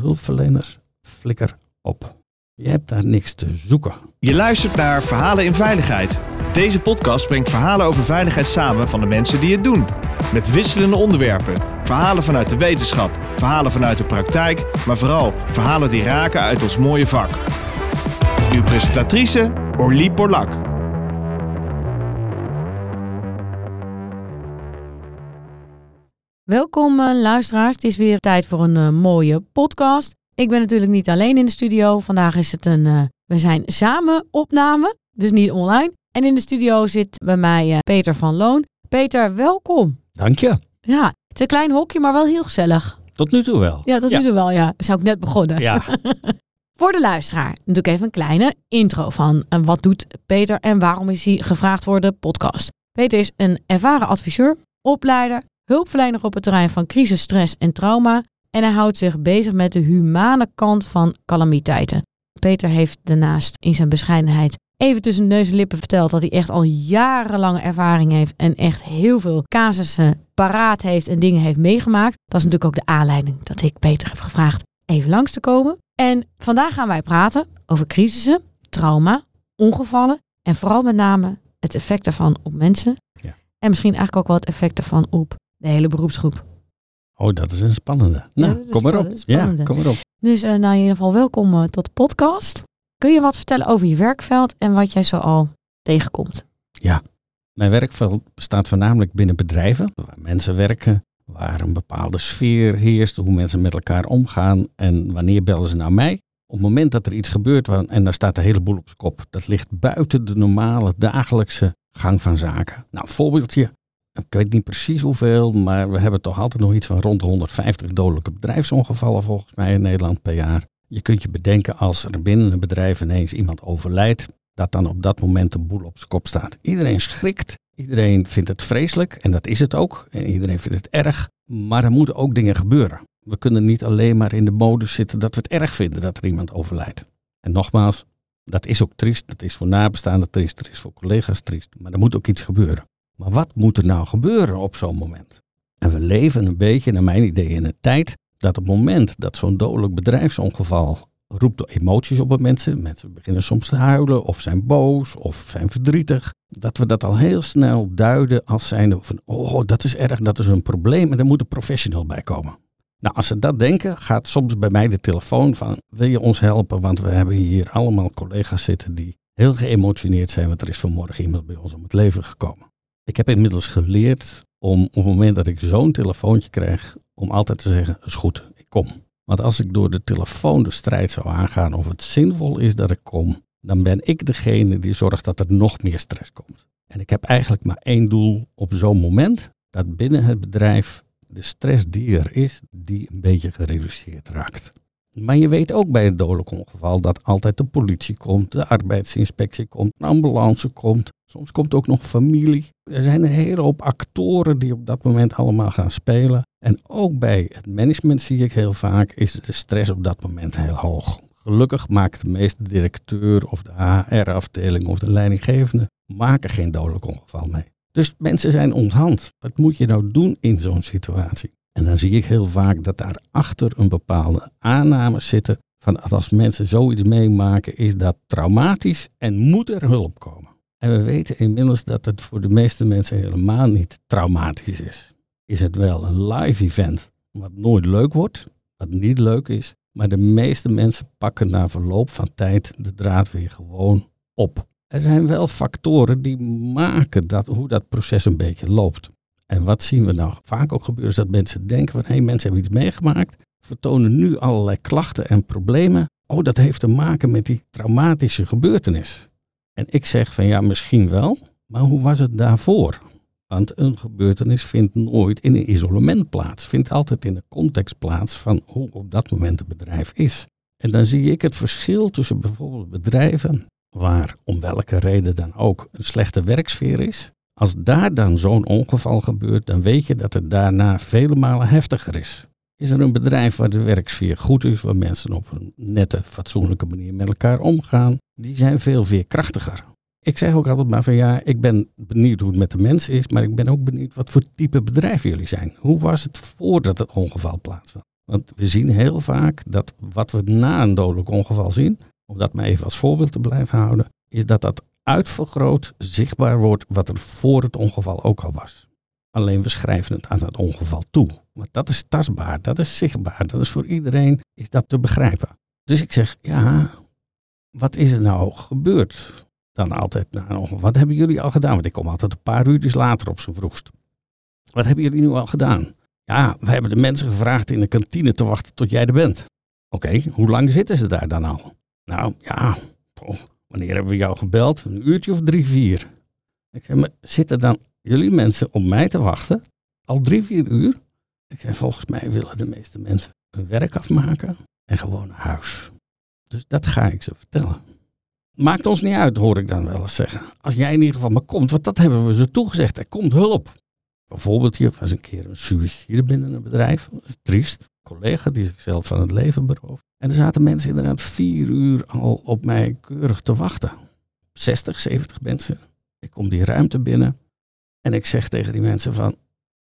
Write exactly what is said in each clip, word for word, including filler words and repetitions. hulpverlener, flikker op. Je hebt daar niks te zoeken. Je luistert naar Verhalen in Veiligheid. Deze podcast brengt verhalen over veiligheid samen van de mensen die het doen. Met wisselende onderwerpen. Verhalen vanuit de wetenschap, verhalen vanuit de praktijk, maar vooral verhalen die raken uit ons mooie vak. Uw presentatrice, Orlie Borlak. Welkom uh, luisteraars, het is weer tijd voor een uh, mooie podcast. Ik ben natuurlijk niet alleen in de studio. Vandaag is het een, uh, we zijn samen opname, dus niet online. En in de studio zit bij mij uh, Peter van Loon. Peter, welkom. Dank je. Ja, het is een klein hokje, maar wel heel gezellig. Tot nu toe wel. Ja, tot ja. nu toe wel, ja. Zou ik net begonnen. Ja. Voor de luisteraar, natuurlijk even een kleine intro van uh, wat doet Peter en waarom is hij gevraagd voor de podcast. Peter is een ervaren adviseur, opleider, hulpverlener op het terrein van crisis, stress en trauma. En hij houdt zich bezig met de humane kant van calamiteiten. Peter heeft daarnaast in zijn bescheidenheid even tussen neus en lippen verteld dat hij echt al jarenlange ervaring heeft. En echt heel veel casussen paraat heeft en dingen heeft meegemaakt. Dat is natuurlijk ook de aanleiding dat ik Peter heb gevraagd even langs te komen. En vandaag gaan wij praten over crisissen, trauma, ongevallen. En vooral met name het effect daarvan op mensen. Ja. En misschien eigenlijk ook wel het effect daarvan op de hele beroepsgroep. Oh, dat is een spannende. Nou, ja, kom maar op. Ja, kom maar op. Dus uh, nou, in ieder geval welkom uh, tot de podcast. Kun je wat vertellen over je werkveld en wat jij zo al tegenkomt? Ja, mijn werkveld bestaat voornamelijk binnen bedrijven. Waar mensen werken, waar een bepaalde sfeer heerst, hoe mensen met elkaar omgaan. En wanneer bellen ze naar mij? Op het moment dat er iets gebeurt en daar staat een heleboel op zijn kop. Dat ligt buiten de normale dagelijkse gang van zaken. Nou, voorbeeldje. Ik weet niet precies hoeveel, maar we hebben toch altijd nog iets van rond de honderdvijftig dodelijke bedrijfsongevallen volgens mij in Nederland per jaar. Je kunt je bedenken als er binnen een bedrijf ineens iemand overlijdt, dat dan op dat moment de boel op zijn kop staat. Iedereen schrikt, iedereen vindt het vreselijk en dat is het ook. En iedereen vindt het erg, maar er moeten ook dingen gebeuren. We kunnen niet alleen maar in de mode zitten dat we het erg vinden dat er iemand overlijdt. En nogmaals, dat is ook triest, dat is voor nabestaanden triest, dat is voor collega's triest, maar er moet ook iets gebeuren. Maar wat moet er nou gebeuren op zo'n moment? En we leven een beetje, naar mijn idee, in een tijd dat op het moment dat zo'n dodelijk bedrijfsongeval roept door emoties op bij mensen, mensen beginnen soms te huilen of zijn boos of zijn verdrietig, dat we dat al heel snel duiden als zijnde van oh, dat is erg, dat is een probleem en daar moet een professional bij komen. Nou, als ze dat denken, gaat soms bij mij de telefoon van wil je ons helpen, want we hebben hier allemaal collega's zitten die heel geëmotioneerd zijn, want er is vanmorgen iemand bij ons om het leven gekomen. Ik heb inmiddels geleerd om op het moment dat ik zo'n telefoontje krijg, om altijd te zeggen, is goed, ik kom. Want als ik door de telefoon de strijd zou aangaan of het zinvol is dat ik kom, dan ben ik degene die zorgt dat er nog meer stress komt. En ik heb eigenlijk maar één doel op zo'n moment, dat binnen het bedrijf de stress die er is, die een beetje gereduceerd raakt. Maar je weet ook bij een dodelijk ongeval dat altijd de politie komt, de arbeidsinspectie komt, een ambulance komt. Soms komt ook nog familie. Er zijn een hele hoop actoren die op dat moment allemaal gaan spelen. En ook bij het management zie ik heel vaak, is de stress op dat moment heel hoog. Gelukkig maakt de meeste directeur of de H R-afdeling of de leidinggevende maken geen dodelijk ongeval mee. Dus mensen zijn onthand. Wat moet je nou doen in zo'n situatie? En dan zie ik heel vaak dat daarachter een bepaalde aanname zitten van als mensen zoiets meemaken is dat traumatisch en moet er hulp komen. En we weten inmiddels dat het voor de meeste mensen helemaal niet traumatisch is. Is het wel een live event wat nooit leuk wordt, wat niet leuk is, maar de meeste mensen pakken na verloop van tijd de draad weer gewoon op. Er zijn wel factoren die maken dat, hoe dat proces een beetje loopt. En wat zien we nou vaak ook gebeuren is dat mensen denken van hé, hey, mensen hebben iets meegemaakt, vertonen nu allerlei klachten en problemen. Oh, dat heeft te maken met die traumatische gebeurtenis. En ik zeg van ja, misschien wel, maar hoe was het daarvoor? Want een gebeurtenis vindt nooit in een isolement plaats, vindt altijd in de context plaats van hoe op dat moment het bedrijf is. En dan zie ik het verschil tussen bijvoorbeeld bedrijven waar om welke reden dan ook een slechte werksfeer is. Als daar dan zo'n ongeval gebeurt, dan weet je dat het daarna vele malen heftiger is. Is er een bedrijf waar de werksfeer goed is, waar mensen op een nette, fatsoenlijke manier met elkaar omgaan, die zijn veel veerkrachtiger. Ik zeg ook altijd maar van ja, ik ben benieuwd hoe het met de mensen is, maar ik ben ook benieuwd wat voor type bedrijf jullie zijn. Hoe was het voordat het ongeval plaatsvond? Want we zien heel vaak dat wat we na een dodelijk ongeval zien, om dat maar even als voorbeeld te blijven houden, is dat dat uitvergroot zichtbaar wordt wat er voor het ongeval ook al was. Alleen we schrijven het aan het ongeval toe. Want dat is tastbaar, dat is zichtbaar, dat is voor iedereen is dat te begrijpen. Dus ik zeg, ja, wat is er nou gebeurd? Dan altijd, nou, wat hebben jullie al gedaan? Want ik kom altijd een paar uurtjes later op z'n vroegst. Wat hebben jullie nu al gedaan? Ja, we hebben de mensen gevraagd in de kantine te wachten tot jij er bent. Oké, okay, hoe lang zitten ze daar dan al? Nou, ja, poh, wanneer hebben we jou gebeld? Een uurtje of drie, vier. Ik zeg, maar zitten dan jullie mensen om mij te wachten? Al drie, vier uur? Ik zeg, volgens mij willen de meeste mensen hun werk afmaken en gewoon naar huis. Dus dat ga ik ze vertellen. Maakt ons niet uit, hoor ik dan wel eens zeggen. Als jij in ieder geval maar komt, want dat hebben we ze toegezegd. Er komt hulp. Bijvoorbeeld hier was een keer een suïcide binnen een bedrijf. Dat is triest. Een collega die zichzelf van het leven berooft. En er zaten mensen inderdaad vier uur al op mij keurig te wachten. zestig, zeventig mensen. Ik kom die ruimte binnen. En ik zeg tegen die mensen van,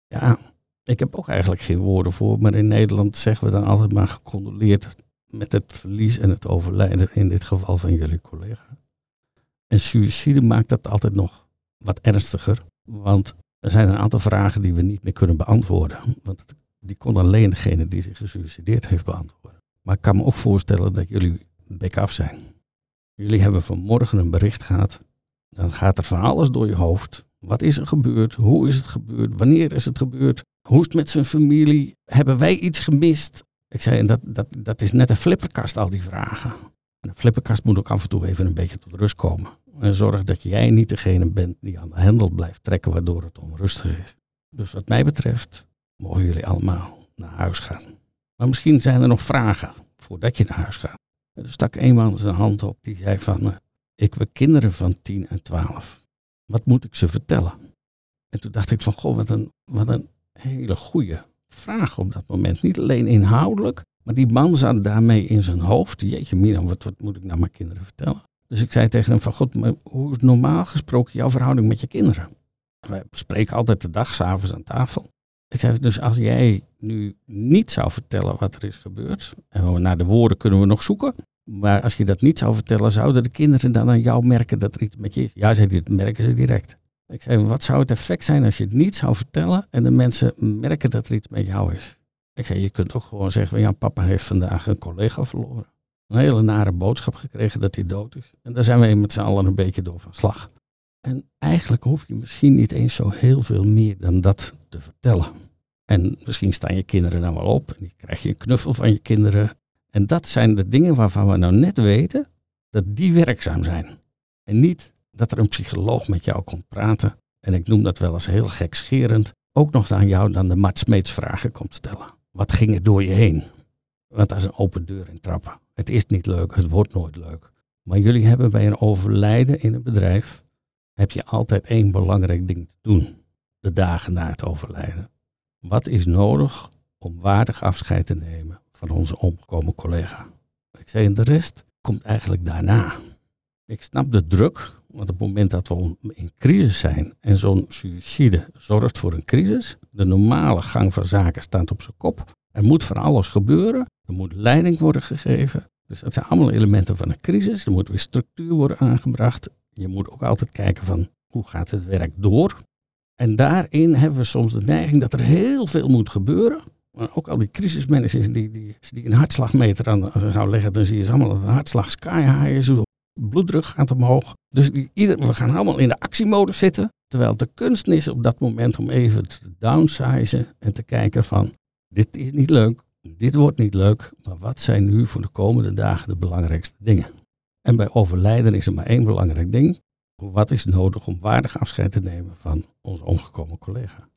ja, ik heb ook eigenlijk geen woorden voor. Maar in Nederland zeggen we dan altijd maar gecondoleerd met het verlies en het overlijden, in dit geval van jullie collega. En suïcide maakt dat altijd nog wat ernstiger. Want er zijn een aantal vragen die we niet meer kunnen beantwoorden. Want die kon alleen degene die zich gesuïcideerd heeft beantwoorden. Maar ik kan me ook voorstellen dat jullie bek af zijn. Jullie hebben vanmorgen een bericht gehad. Dan gaat er van alles door je hoofd. Wat is er gebeurd? Hoe is het gebeurd? Wanneer is het gebeurd? Hoe is het met zijn familie? Hebben wij iets gemist? Ik zei, en dat, dat, dat is net een flipperkast, al die vragen. En een flipperkast moet ook af en toe even een beetje tot rust komen. En zorg dat jij niet degene bent die aan de hendel blijft trekken waardoor het onrustig is. Dus wat mij betreft mogen jullie allemaal naar huis gaan. Maar misschien zijn er nog vragen voordat je naar huis gaat. En toen stak een man zijn hand op die zei van, ik wil kinderen van tien en twaalf. Wat moet ik ze vertellen? En toen dacht ik van, goh, wat een, wat een hele goeie vraag op dat moment. Niet alleen inhoudelijk, maar die man zat daarmee in zijn hoofd. Jeetje mina, wat, wat moet ik nou mijn kinderen vertellen? Dus ik zei tegen hem van, god, maar hoe is normaal gesproken jouw verhouding met je kinderen? Wij spreken altijd de dag, 's avonds aan tafel. Ik zei, dus als jij nu niet zou vertellen wat er is gebeurd, en naar de woorden kunnen we nog zoeken, maar als je dat niet zou vertellen, zouden de kinderen dan aan jou merken dat er iets met je is? Ja, zei hij, dat merken ze direct. Ik zei, wat zou het effect zijn als je het niet zou vertellen en de mensen merken dat er iets met jou is? Ik zei, je kunt ook gewoon zeggen, ja, papa heeft vandaag een collega verloren. Een hele nare boodschap gekregen dat hij dood is. En daar zijn we met z'n allen een beetje door van slag. En eigenlijk hoef je misschien niet eens zo heel veel meer dan dat te vertellen. En misschien staan je kinderen dan wel op en dan krijg je een knuffel van je kinderen. En dat zijn de dingen waarvan we nou net weten dat die werkzaam zijn. En niet dat er een psycholoog met jou komt praten. En ik noem dat wel eens heel gekscherend. Ook nog aan jou dan de Mart Smeets vragen komt stellen. Wat ging er door je heen? Want dat is een open deur in trappen. Het is niet leuk, het wordt nooit leuk. Maar jullie hebben bij een overlijden in een bedrijf, heb je altijd één belangrijk ding te doen. De dagen na het overlijden. Wat is nodig om waardig afscheid te nemen van onze omgekomen collega? Ik zei, en de rest komt eigenlijk daarna. Ik snap de druk, want op het moment dat we in crisis zijn en zo'n suïcide zorgt voor een crisis, de normale gang van zaken staat op zijn kop. Er moet van alles gebeuren. Er moet leiding worden gegeven. Dus dat zijn allemaal elementen van een crisis. Er moet weer structuur worden aangebracht. Je moet ook altijd kijken van, hoe gaat het werk door? En daarin hebben we soms de neiging dat er heel veel moet gebeuren. Maar ook al die crisismanagers die, die, die een hartslagmeter aan zou leggen, dan zie je ze allemaal dat een hartslag sky high is. Bloeddruk gaat omhoog. Dus die, ieder, we gaan allemaal in de actiemodus zitten. Terwijl de kunst is op dat moment om even te downsizen en te kijken van, dit is niet leuk. Dit wordt niet leuk, maar wat zijn nu voor de komende dagen de belangrijkste dingen? En bij overlijden is er maar één belangrijk ding. Wat is nodig om waardig afscheid te nemen van onze omgekomen collega?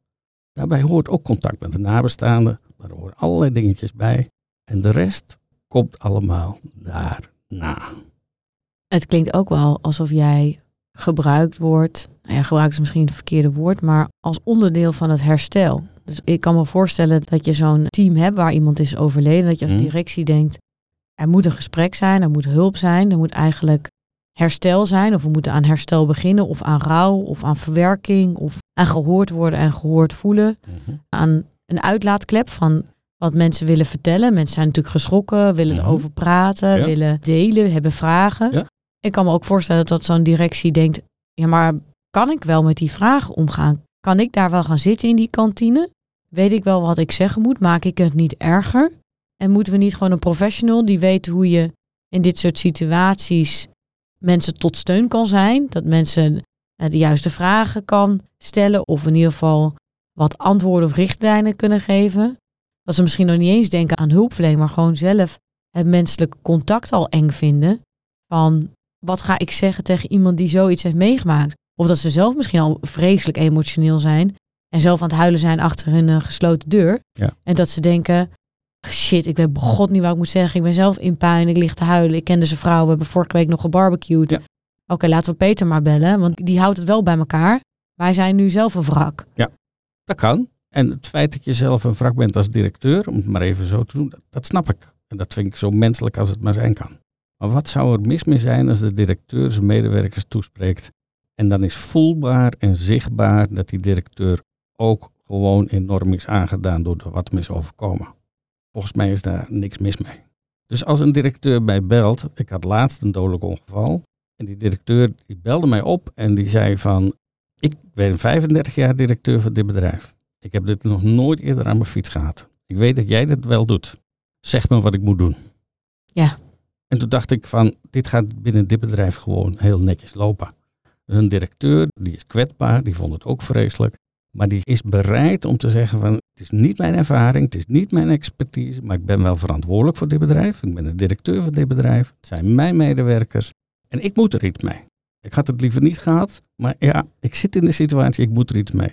Daarbij hoort ook contact met de nabestaanden. Daar horen allerlei dingetjes bij. En de rest komt allemaal daarna. Het klinkt ook wel alsof jij gebruikt wordt. Nou ja, gebruikt is misschien het verkeerde woord, maar als onderdeel van het herstel. Dus ik kan me voorstellen dat je zo'n team hebt waar iemand is overleden. Dat je als directie denkt, er moet een gesprek zijn, er moet hulp zijn. Er moet eigenlijk herstel zijn. Of we moeten aan herstel beginnen. Of aan rouw, of aan verwerking. Of aan gehoord worden en gehoord voelen. Uh-huh. Aan een uitlaatklep van wat mensen willen vertellen. Mensen zijn natuurlijk geschrokken, willen ja. erover praten, ja. willen delen, hebben vragen. Ja. Ik kan me ook voorstellen dat zo'n directie denkt, ja, maar kan ik wel met die vraag omgaan? Kan ik daar wel gaan zitten in die kantine? Weet ik wel wat ik zeggen moet? Maak ik het niet erger? En moeten we niet gewoon een professional die weet hoe je in dit soort situaties mensen tot steun kan zijn? Dat mensen de juiste vragen kan stellen of in ieder geval wat antwoorden of richtlijnen kunnen geven. Dat ze misschien nog niet eens denken aan hulpverlening, maar gewoon zelf het menselijk contact al eng vinden. Van wat ga ik zeggen tegen iemand die zoiets heeft meegemaakt? Of dat ze zelf misschien al vreselijk emotioneel zijn en zelf aan het huilen zijn achter hun gesloten deur. Ja. En dat ze denken, shit, ik weet god niet wat ik moet zeggen. Ik ben zelf in pijn, ik lig te huilen. Ik kende zijn vrouw, we hebben vorige week nog gebarbecued. Ja. Oké, okay, laten we Peter maar bellen, want die houdt het wel bij elkaar. Wij zijn nu zelf een wrak. Ja, dat kan. En het feit dat je zelf een wrak bent als directeur, om het maar even zo te doen, dat, dat snap ik. En dat vind ik zo menselijk als het maar zijn kan. Maar wat zou er mis mee zijn als de directeur zijn medewerkers toespreekt? En dan is voelbaar en zichtbaar dat die directeur ook gewoon enorm is aangedaan door wat mis overkomen. Volgens mij is daar niks mis mee. Dus als een directeur mij belt, ik had laatst een dodelijk ongeval. En die directeur die belde mij op en die zei van, ik ben vijfendertig jaar directeur van dit bedrijf. Ik heb dit nog nooit eerder aan mijn fiets gehad. Ik weet dat jij dit wel doet. Zeg me wat ik moet doen. Ja. En toen dacht ik van, dit gaat binnen dit bedrijf gewoon heel netjes lopen. Dus een directeur, die is kwetsbaar, die vond het ook vreselijk. Maar die is bereid om te zeggen van, het is niet mijn ervaring, het is niet mijn expertise, maar ik ben wel verantwoordelijk voor dit bedrijf. Ik ben de directeur van dit bedrijf, het zijn mijn medewerkers en ik moet er iets mee. Ik had het liever niet gehad, maar ja, ik zit in de situatie, ik moet er iets mee.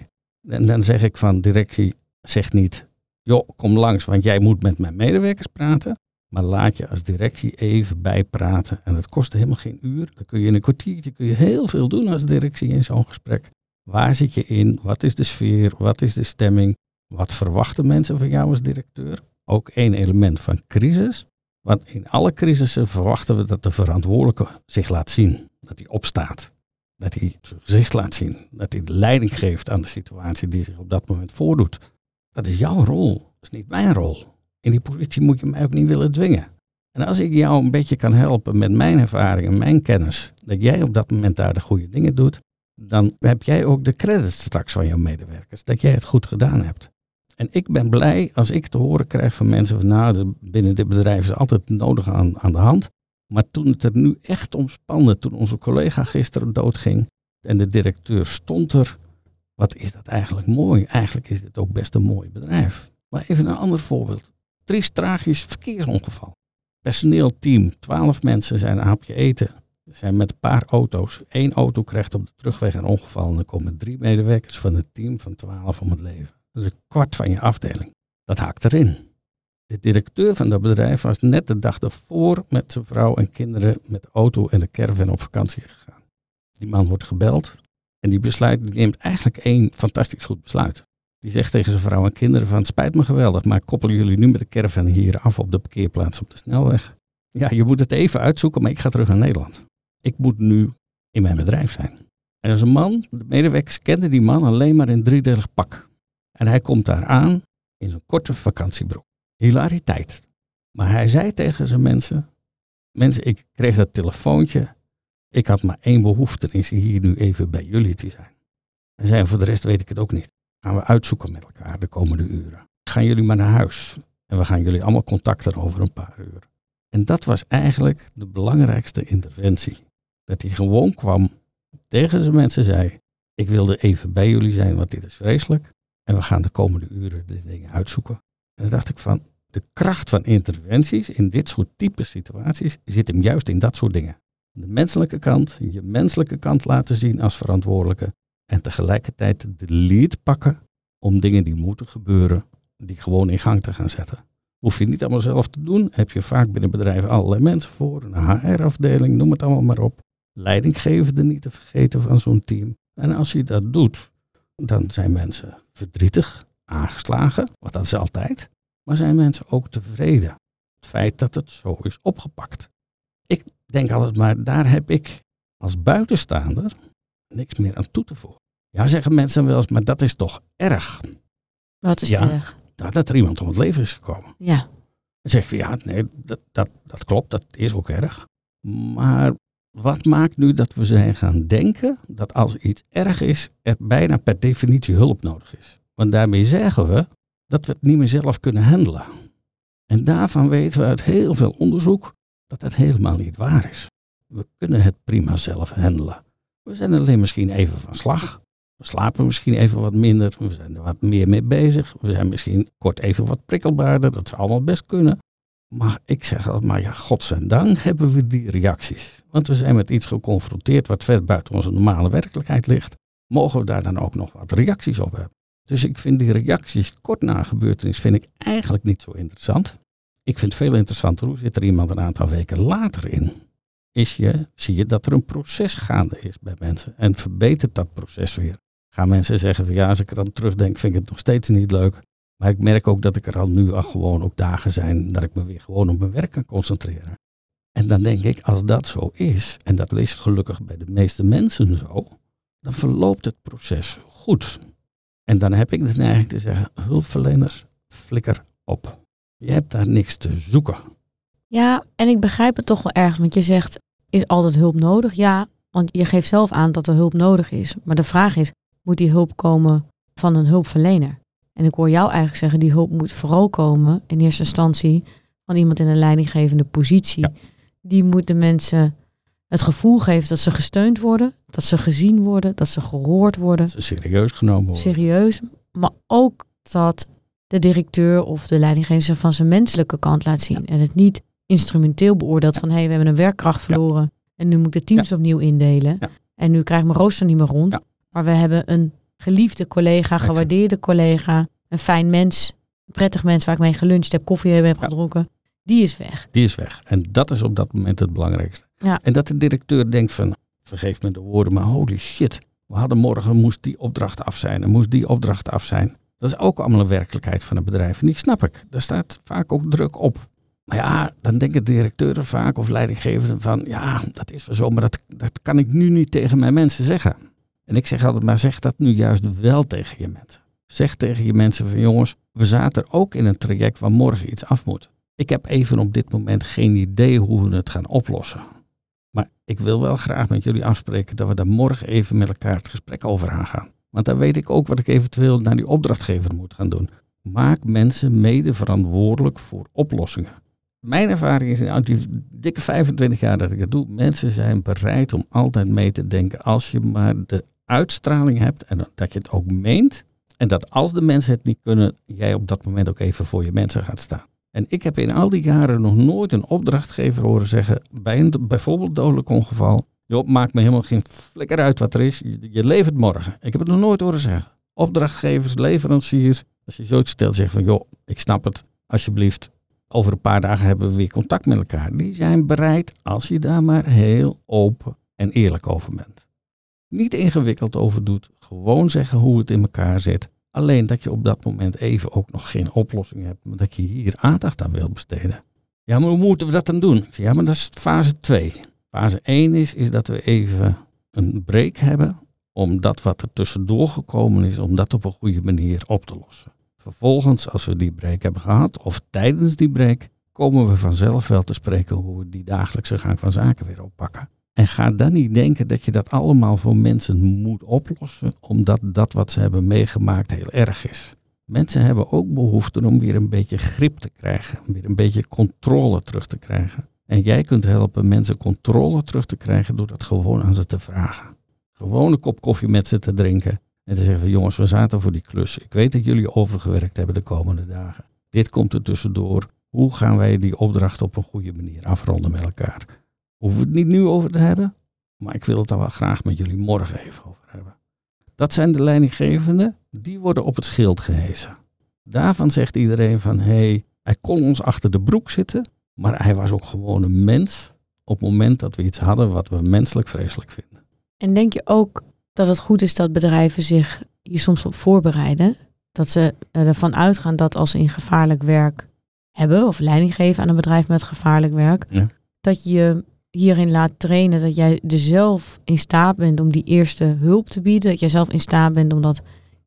En dan zeg ik van, directie zegt niet, joh, kom langs, want jij moet met mijn medewerkers praten. Maar laat je als directie even bijpraten. En dat kost helemaal geen uur. Dan kun je in een kwartiertje kun je heel veel doen als directie in zo'n gesprek. Waar zit je in? Wat is de sfeer? Wat is de stemming? Wat verwachten mensen van jou als directeur? Ook één element van crisis. Want in alle crisissen verwachten we dat de verantwoordelijke zich laat zien. Dat hij opstaat. Dat hij zijn gezicht laat zien. Dat hij de leiding geeft aan de situatie die zich op dat moment voordoet. Dat is jouw rol. Dat is niet mijn rol. In die positie moet je mij ook niet willen dwingen. En als ik jou een beetje kan helpen met mijn ervaring en mijn kennis, dat jij op dat moment daar de goede dingen doet, dan heb jij ook de credits straks van jouw medewerkers, dat jij het goed gedaan hebt. En ik ben blij als ik te horen krijg van mensen van, nou, binnen dit bedrijf is altijd nodig aan, aan de hand. Maar toen het er nu echt om spande, toen onze collega gisteren doodging en de directeur stond er, wat is dat eigenlijk mooi? Eigenlijk is dit ook best een mooi bedrijf. Maar even een ander voorbeeld. Triest, tragisch verkeersongeval. Personeelteam, twaalf mensen zijn een hapje eten. Ze zijn met een paar auto's. Eén auto krijgt op de terugweg een ongeval en dan komen drie medewerkers van het team van twaalf om het leven. Dat is een kwart van je afdeling. Dat haakt erin. De directeur van dat bedrijf was net de dag ervoor met zijn vrouw en kinderen met de auto en de caravan op vakantie gegaan. Die man wordt gebeld en die besluit, die neemt eigenlijk één fantastisch goed besluit. Die zegt tegen zijn vrouw en kinderen van, het spijt me geweldig, maar koppelen jullie nu met de caravan hier af op de parkeerplaats op de snelweg? Ja, je moet het even uitzoeken, maar ik ga terug naar Nederland. Ik moet nu in mijn bedrijf zijn. En als een man, de medewerkers kenden die man alleen maar in een driedelig pak. En hij komt daar aan in zo'n korte vakantiebroek. Hilariteit. Maar hij zei tegen zijn mensen, mensen, ik kreeg dat telefoontje. Ik had maar één behoefte, is hier nu even bij jullie te zijn. Hij zei, voor de rest weet ik het ook niet. Gaan we uitzoeken met elkaar de komende uren. Gaan jullie maar naar huis. En we gaan jullie allemaal contacten over een paar uur. En dat was eigenlijk de belangrijkste interventie. Dat hij gewoon kwam, tegen zijn mensen zei, ik wilde even bij jullie zijn, want dit is vreselijk. En we gaan de komende uren de dingen uitzoeken. En dan dacht ik van, de kracht van interventies in dit soort type situaties zit hem juist in dat soort dingen. De menselijke kant, je menselijke kant laten zien als verantwoordelijke. En tegelijkertijd de lead pakken om dingen die moeten gebeuren, die gewoon in gang te gaan zetten. Hoef je niet allemaal zelf te doen. Heb je vaak binnen bedrijven allerlei mensen voor. Een H R-afdeling, noem het allemaal maar op. Leidinggevende niet te vergeten van zo'n team. En als je dat doet, dan zijn mensen verdrietig, aangeslagen. Want dat is altijd. Maar zijn mensen ook tevreden. Het feit dat het zo is opgepakt. Ik denk altijd maar, daar heb ik als buitenstaander niks meer aan toe te voegen. Ja, zeggen mensen wel eens, maar dat is toch erg? Wat is ja, erg? dat er iemand om het leven is gekomen. Ja. Dan zeg je, ja, nee, dat, dat, dat klopt, dat is ook erg. Maar wat maakt nu dat we zijn gaan denken dat als iets erg is, er bijna per definitie hulp nodig is? Want daarmee zeggen we dat we het niet meer zelf kunnen handelen. En daarvan weten we uit heel veel onderzoek dat dat helemaal niet waar is. We kunnen het prima zelf handelen. We zijn alleen misschien even van slag. We slapen misschien even wat minder. We zijn er wat meer mee bezig. We zijn misschien kort even wat prikkelbaarder. Dat zou allemaal best kunnen. Maar ik zeg altijd maar, ja, godzijdank hebben we die reacties. Want we zijn met iets geconfronteerd wat ver buiten onze normale werkelijkheid ligt. Mogen we daar dan ook nog wat reacties op hebben? Dus ik vind die reacties kort na een gebeurtenis vind ik eigenlijk niet zo interessant. Ik vind veel interessanter hoe zit er iemand een aantal weken later in. Is je, zie je dat er een proces gaande is bij mensen. En verbetert dat proces weer. Gaan mensen zeggen van ja, als ik er aan terugdenk vind ik het nog steeds niet leuk. Maar ik merk ook dat ik er al nu al gewoon op dagen zijn dat ik me weer gewoon op mijn werk kan concentreren. En dan denk ik, als dat zo is, en dat is gelukkig bij de meeste mensen zo, dan verloopt het proces goed. En dan heb ik de neiging te zeggen, hulpverleners, flikker op. Je hebt daar niks te zoeken. Ja, en ik begrijp het toch wel erg, want je zegt, is altijd hulp nodig? Ja, want je geeft zelf aan dat er hulp nodig is. Maar de vraag is, moet die hulp komen van een hulpverlener? En ik hoor jou eigenlijk zeggen, die hulp moet vooral komen, in eerste instantie, van iemand in een leidinggevende positie. Ja. Die moet de mensen het gevoel geven dat ze gesteund worden, dat ze gezien worden, dat ze gehoord worden. Dat ze serieus genomen worden. Serieus, maar ook dat de directeur of de leidinggevende van zijn menselijke kant laat zien. Ja. En het niet instrumenteel beoordeelt van, hé, hey, we hebben een werkkracht verloren. Ja. En nu moet ik de teams ja. opnieuw indelen. Ja. En nu krijg ik mijn rooster niet meer rond. Ja. Maar we hebben een geliefde collega, gewaardeerde collega, een fijn mens, een prettig mens waar ik mee geluncht heb, koffie heb gedronken. Ja. Die is weg. Die is weg. En dat is op dat moment het belangrijkste. Ja. En dat de directeur denkt van, vergeef me de woorden, maar holy shit. We hadden morgen, moest die opdracht af zijn en moest die opdracht af zijn. Dat is ook allemaal een werkelijkheid van een bedrijf. En die snap ik. Daar staat vaak ook druk op. Maar ja, dan denken directeuren vaak of leidinggevenden van, ja, dat is wel zo, maar dat, dat kan ik nu niet tegen mijn mensen zeggen. En ik zeg altijd, maar zeg dat nu juist wel tegen je mensen. Zeg tegen je mensen van, jongens, we zaten er ook in een traject waar morgen iets af moet. Ik heb even op dit moment geen idee hoe we het gaan oplossen. Maar ik wil wel graag met jullie afspreken dat we daar morgen even met elkaar het gesprek over aangaan. Want dan weet ik ook wat ik eventueel naar die opdrachtgever moet gaan doen. Maak mensen mede verantwoordelijk voor oplossingen. Mijn ervaring is, uit die dikke vijfentwintig jaar dat ik dat doe, mensen zijn bereid om altijd mee te denken als je maar de uitstraling hebt en dat je het ook meent. En dat als de mensen het niet kunnen, jij op dat moment ook even voor je mensen gaat staan. En ik heb in al die jaren nog nooit een opdrachtgever horen zeggen, bij een bijvoorbeeld dodelijk ongeval, joh, maakt me helemaal geen flikker uit wat er is, je, je levert morgen. Ik heb het nog nooit horen zeggen. Opdrachtgevers, leveranciers, als je zoiets stelt, zeggen van, joh, ik snap het, alsjeblieft, over een paar dagen hebben we weer contact met elkaar. Die zijn bereid, als je daar maar heel open en eerlijk over bent. Niet ingewikkeld over doet, gewoon zeggen hoe het in elkaar zit. Alleen dat je op dat moment even ook nog geen oplossing hebt, maar dat je hier aandacht aan wilt besteden. Ja, maar hoe moeten we dat dan doen? Ik zeg, ja, maar dat is fase twee. Fase één is, is dat we even een break hebben om dat wat er tussendoor gekomen is, om dat op een goede manier op te lossen. Vervolgens, als we die break hebben gehad, of tijdens die break, komen we vanzelf wel te spreken hoe we die dagelijkse gang van zaken weer oppakken. En ga dan niet denken dat je dat allemaal voor mensen moet oplossen, omdat dat wat ze hebben meegemaakt heel erg is. Mensen hebben ook behoefte om weer een beetje grip te krijgen, om weer een beetje controle terug te krijgen. En jij kunt helpen mensen controle terug te krijgen door dat gewoon aan ze te vragen. Gewoon een kop koffie met ze te drinken. En te zeggen van, jongens, we zaten voor die klus. Ik weet dat jullie overgewerkt hebben de komende dagen. Dit komt er tussendoor. Hoe gaan wij die opdracht op een goede manier afronden met elkaar? Hoeven we het niet nu over te hebben? Maar ik wil het dan wel graag met jullie morgen even over hebben. Dat zijn de leidinggevenden. Die worden op het schild gehesen. Daarvan zegt iedereen van, hé, hey, hij kon ons achter de broek zitten. Maar hij was ook gewoon een mens. Op het moment dat we iets hadden wat we menselijk vreselijk vinden. En denk je ook dat het goed is dat bedrijven zich hier soms op voorbereiden. Dat ze ervan uitgaan dat als ze in gevaarlijk werk hebben, of leiding geven aan een bedrijf met gevaarlijk werk, ja. Dat je hierin laat trainen, dat jij er zelf in staat bent om die eerste hulp te bieden. Dat jij zelf in staat bent om dat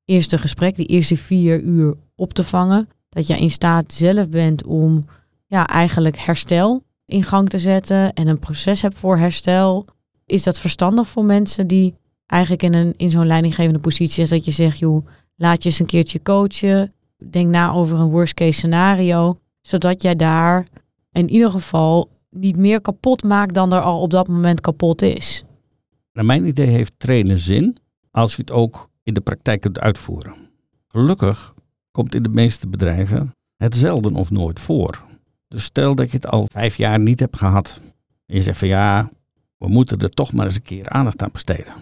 eerste gesprek, die eerste vier uur op te vangen. Dat je in staat zelf bent om ja, eigenlijk herstel in gang te zetten en een proces hebt voor herstel. Is dat verstandig voor mensen die eigenlijk in, een, in zo'n leidinggevende positie is dat je zegt, joh, laat je eens een keertje coachen. Denk na over een worst case scenario. Zodat jij daar in ieder geval niet meer kapot maakt dan er al op dat moment kapot is. Naar mijn idee heeft trainen zin als je het ook in de praktijk kunt uitvoeren. Gelukkig komt in de meeste bedrijven het zelden of nooit voor. Dus stel dat je het al vijf jaar niet hebt gehad. En je zegt van ja, we moeten er toch maar eens een keer aandacht aan besteden.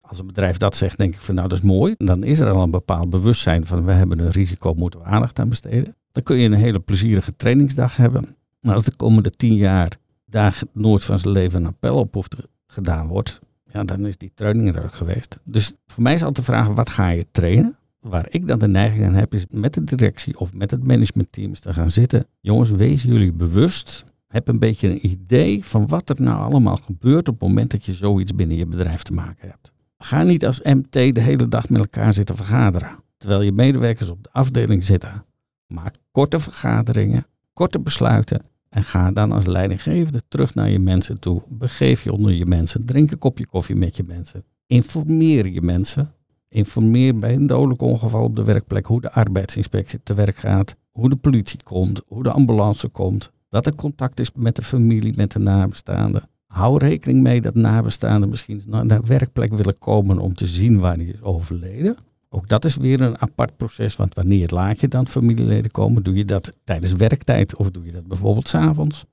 Als een bedrijf dat zegt, denk ik van nou dat is mooi. En dan is er al een bepaald bewustzijn van we hebben een risico, moeten we aandacht aan besteden. Dan kun je een hele plezierige trainingsdag hebben. Maar als de komende tien jaar daar nooit van zijn leven een appel op hoeft gedaan wordt, ja, dan is die training er ook geweest. Dus voor mij is altijd de vraag, wat ga je trainen? Waar ik dan de neiging aan heb, is met de directie of met het managementteam te gaan zitten. Jongens, wees jullie bewust. Heb een beetje een idee van wat er nou allemaal gebeurt op het moment dat je zoiets binnen je bedrijf te maken hebt. Ga niet als M T de hele dag met elkaar zitten vergaderen, terwijl je medewerkers op de afdeling zitten. Maak korte vergaderingen, korte besluiten en ga dan als leidinggevende terug naar je mensen toe. Begeef je onder je mensen, drink een kopje koffie met je mensen. Informeer je mensen. Informeer bij een dodelijk ongeval op de werkplek hoe de arbeidsinspectie te werk gaat, hoe de politie komt, hoe de ambulance komt, dat er contact is met de familie, met de nabestaanden. Hou rekening mee dat nabestaanden misschien naar de werkplek willen komen om te zien waar die is overleden. Ook dat is weer een apart proces, want wanneer laat je dan familieleden komen? Doe je dat tijdens werktijd of doe je dat bijvoorbeeld 's avonds?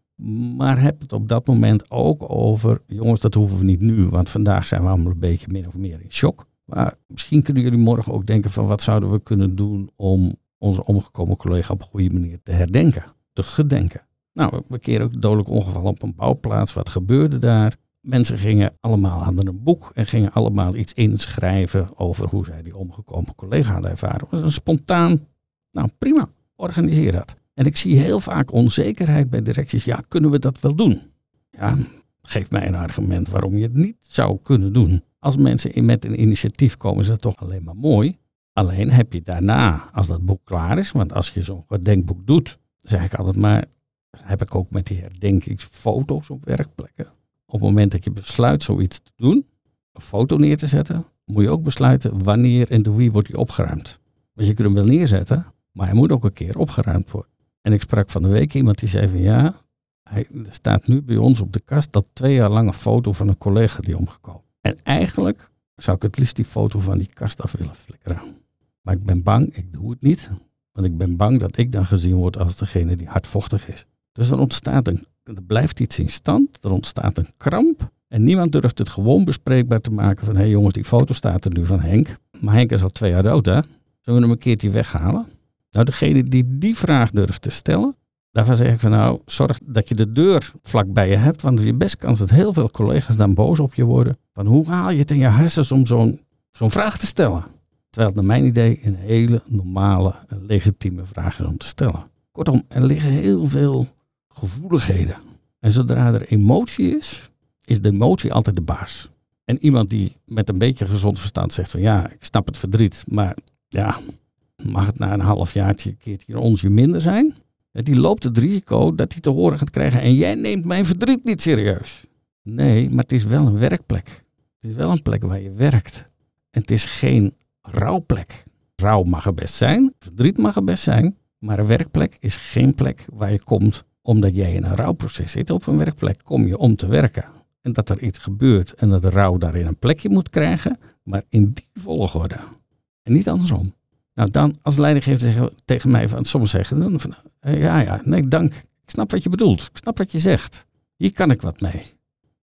Maar heb het op dat moment ook over, jongens, dat hoeven we niet nu, want vandaag zijn we allemaal een beetje min of meer in shock. Maar misschien kunnen jullie morgen ook denken van wat zouden we kunnen doen om onze omgekomen collega op een goede manier te herdenken, te gedenken. Nou, we keren ook een dodelijk ongeval op een bouwplaats. Wat gebeurde daar? Mensen gingen allemaal aan een boek en gingen allemaal iets inschrijven over hoe zij die omgekomen collega hadden ervaren. Dat was een spontaan, nou prima, organiseer dat. En ik zie heel vaak onzekerheid bij directies. Ja, kunnen we dat wel doen? Ja, geef mij een argument waarom je het niet zou kunnen doen. Als mensen met een initiatief komen, is dat toch alleen maar mooi. Alleen heb je daarna, als dat boek klaar is, want als je zo'n gedenkboek doet, zeg ik altijd maar, heb ik ook met die herdenkingsfoto's op werkplekken. Op het moment dat je besluit zoiets te doen, een foto neer te zetten, moet je ook besluiten wanneer en door wie wordt die opgeruimd. Want je kunt hem wel neerzetten, maar hij moet ook een keer opgeruimd worden. En ik sprak van de week iemand die zei van ja, hij staat nu bij ons op de kast dat twee jaar lang een foto van een collega die omgekomen. En eigenlijk zou ik het liefst die foto van die kast af willen flikkeren. Maar ik ben bang, ik doe het niet. Want ik ben bang dat ik dan gezien word als degene die hardvochtig is. Dus er ontstaat een, er blijft iets in stand, er ontstaat een kramp. En niemand durft het gewoon bespreekbaar te maken van, hé hey jongens, die foto staat er nu van Henk. Maar Henk is al twee jaar dood, hè? Zullen we hem een keertje weghalen? Nou, degene die die vraag durft te stellen, daarvan zeg ik van nou, zorg dat je de deur vlak bij je hebt. Want je best kans dat heel veel collega's dan boos op je worden. Van hoe haal je het in je hersens om zo'n, zo'n vraag te stellen? Terwijl het naar mijn idee een hele normale en legitieme vraag is om te stellen. Kortom, er liggen heel veel gevoeligheden. En zodra er emotie is, is de emotie altijd de baas. En iemand die met een beetje gezond verstand zegt van ja, ik snap het verdriet. Maar ja, mag het na een halfjaartje een keertje een onsje minder zijn? Die loopt het risico dat hij te horen gaat krijgen. En jij neemt mijn verdriet niet serieus. Nee, maar het is wel een werkplek. Het is wel een plek waar je werkt. En het is geen rouwplek. Rouw mag er best zijn. Verdriet mag er best zijn. Maar een werkplek is geen plek waar je komt omdat jij in een rouwproces zit. Op een werkplek kom je om te werken. En dat er iets gebeurt en dat de rouw daarin een plekje moet krijgen. Maar in die volgorde. En niet andersom. Nou, dan als leidinggever tegen mij van soms zeggen dan van, ja, ja, nee, dank. Ik snap wat je bedoelt. Ik snap wat je zegt. Hier kan ik wat mee.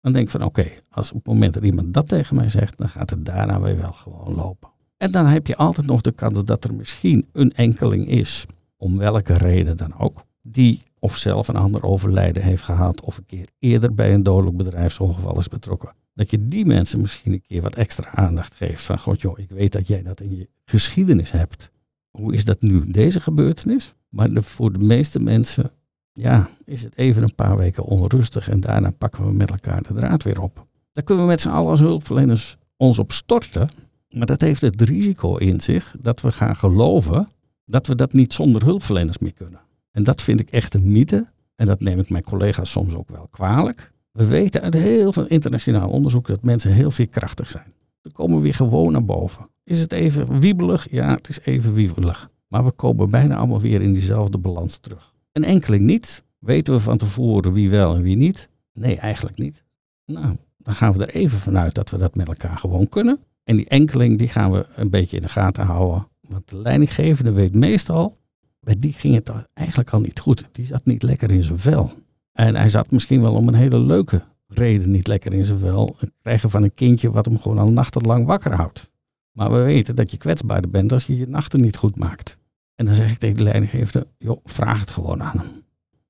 Dan denk ik van, oké, okay, als op het moment dat iemand dat tegen mij zegt, dan gaat het daarna weer wel gewoon lopen. En dan heb je altijd nog de kans dat er misschien een enkeling is, om welke reden dan ook, die of zelf een ander overlijden heeft gehad, of een keer eerder bij een dodelijk bedrijfsongeval is betrokken. Dat je die mensen misschien een keer wat extra aandacht geeft. Van, god joh, ik weet dat jij dat in je geschiedenis hebt. Hoe is dat nu, deze gebeurtenis? Maar de, voor de meeste mensen, ja, is het even een paar weken onrustig. En daarna pakken we met elkaar de draad weer op. Daar kunnen we met z'n allen als hulpverleners ons op storten. Maar dat heeft het risico in zich dat we gaan geloven dat we dat niet zonder hulpverleners meer kunnen. En dat vind ik echt een mythe. En dat neem ik mijn collega's soms ook wel kwalijk. We weten uit heel veel internationaal onderzoek dat mensen heel veerkrachtig zijn. We komen weer gewoon naar boven. Is het even wiebelig? Ja, het is even wiebelig. Maar we komen bijna allemaal weer in diezelfde balans terug. Een enkeling niet. Weten we van tevoren wie wel en wie niet? Nee, eigenlijk niet. Nou, dan gaan we er even vanuit dat we dat met elkaar gewoon kunnen. En die enkeling die gaan we een beetje in de gaten houden. Want de leidinggevende weet meestal, bij die ging het eigenlijk al niet goed. Die zat niet lekker in zijn vel. En hij zat misschien wel om een hele leuke reden niet lekker in zijn vel. Het krijgen van een kindje wat hem gewoon al nachtenlang wakker houdt. Maar we weten dat je kwetsbaarder bent als je je nachten niet goed maakt. En dan zeg ik tegen de leidinggevende, joh, vraag het gewoon aan hem.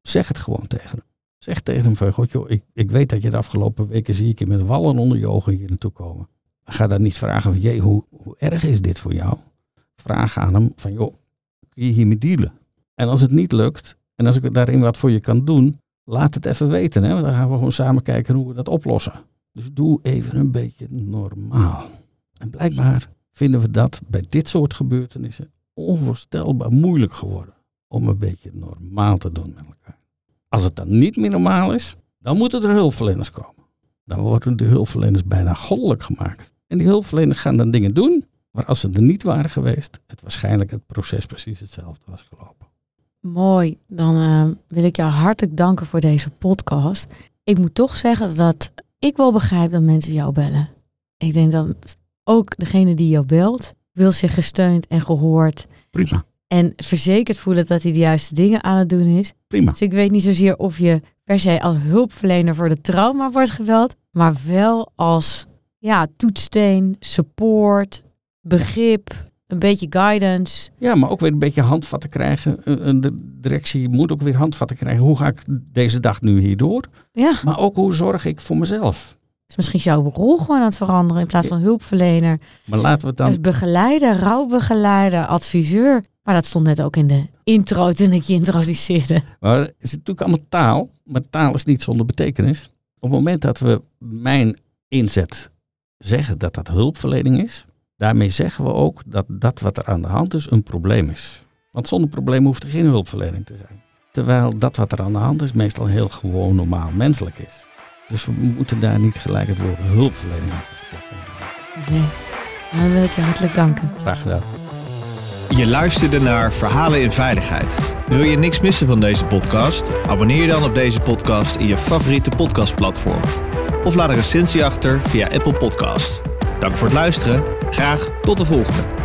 Zeg het gewoon tegen hem. Zeg tegen hem van, God, joh, ik, ik weet dat je de afgelopen weken zie ik je met wallen onder je ogen hier naartoe komen. Ga dan niet vragen van, jee, hoe, hoe erg is dit voor jou? Vraag aan hem van, joh, kun je hiermee dealen? En als het niet lukt, en als ik daarin wat voor je kan doen, laat het even weten. Hè? Want dan gaan we gewoon samen kijken hoe we dat oplossen. Dus doe even een beetje normaal. En blijkbaar vinden we dat bij dit soort gebeurtenissen onvoorstelbaar moeilijk geworden. Om een beetje normaal te doen met elkaar. Als het dan niet meer normaal is, dan moeten er hulpverleners komen. Dan worden de hulpverleners bijna goddelijk gemaakt. En die hulpverleners gaan dan dingen doen, waar als ze er niet waren geweest, het waarschijnlijk het proces precies hetzelfde was gelopen. Mooi, dan uh, wil ik jou hartelijk danken voor deze podcast. Ik moet toch zeggen dat ik wel begrijp dat mensen jou bellen. Ik denk dat ook degene die jou belt, wil zich gesteund en gehoord. Prima. En verzekerd voelen dat hij de juiste dingen aan het doen is. Prima. Dus ik weet niet zozeer of je per se als hulpverlener voor de trauma wordt gebeld. Maar wel als ja, toetssteen, support, begrip, een beetje guidance. Ja, maar ook weer een beetje handvatten krijgen. De directie moet ook weer handvatten krijgen. Hoe ga ik deze dag nu hierdoor? Ja. Maar ook hoe zorg ik voor mezelf? Dus misschien is jouw rol gewoon aan het veranderen in plaats van hulpverlener. Maar laten we het dan... Dus begeleider, rouwbegeleider, adviseur. Maar dat stond net ook in de intro toen ik je introduceerde. Maar het is natuurlijk allemaal taal. Maar taal is niet zonder betekenis. Op het moment dat we mijn inzet zeggen dat dat hulpverlening is. Daarmee zeggen we ook dat dat wat er aan de hand is een probleem is. Want zonder probleem hoeft er geen hulpverlening te zijn. Terwijl dat wat er aan de hand is meestal heel gewoon normaal menselijk is. Dus we moeten daar niet gelijk het woord hulpverlening aan versproken. Nee, dan wil ik je hartelijk danken. Graag gedaan. Je luisterde naar Verhalen in Veiligheid. Wil je niks missen van deze podcast? Abonneer je dan op deze podcast in je favoriete podcastplatform. Of laat een recensie achter via Apple Podcast. Dank voor het luisteren. Graag tot de volgende.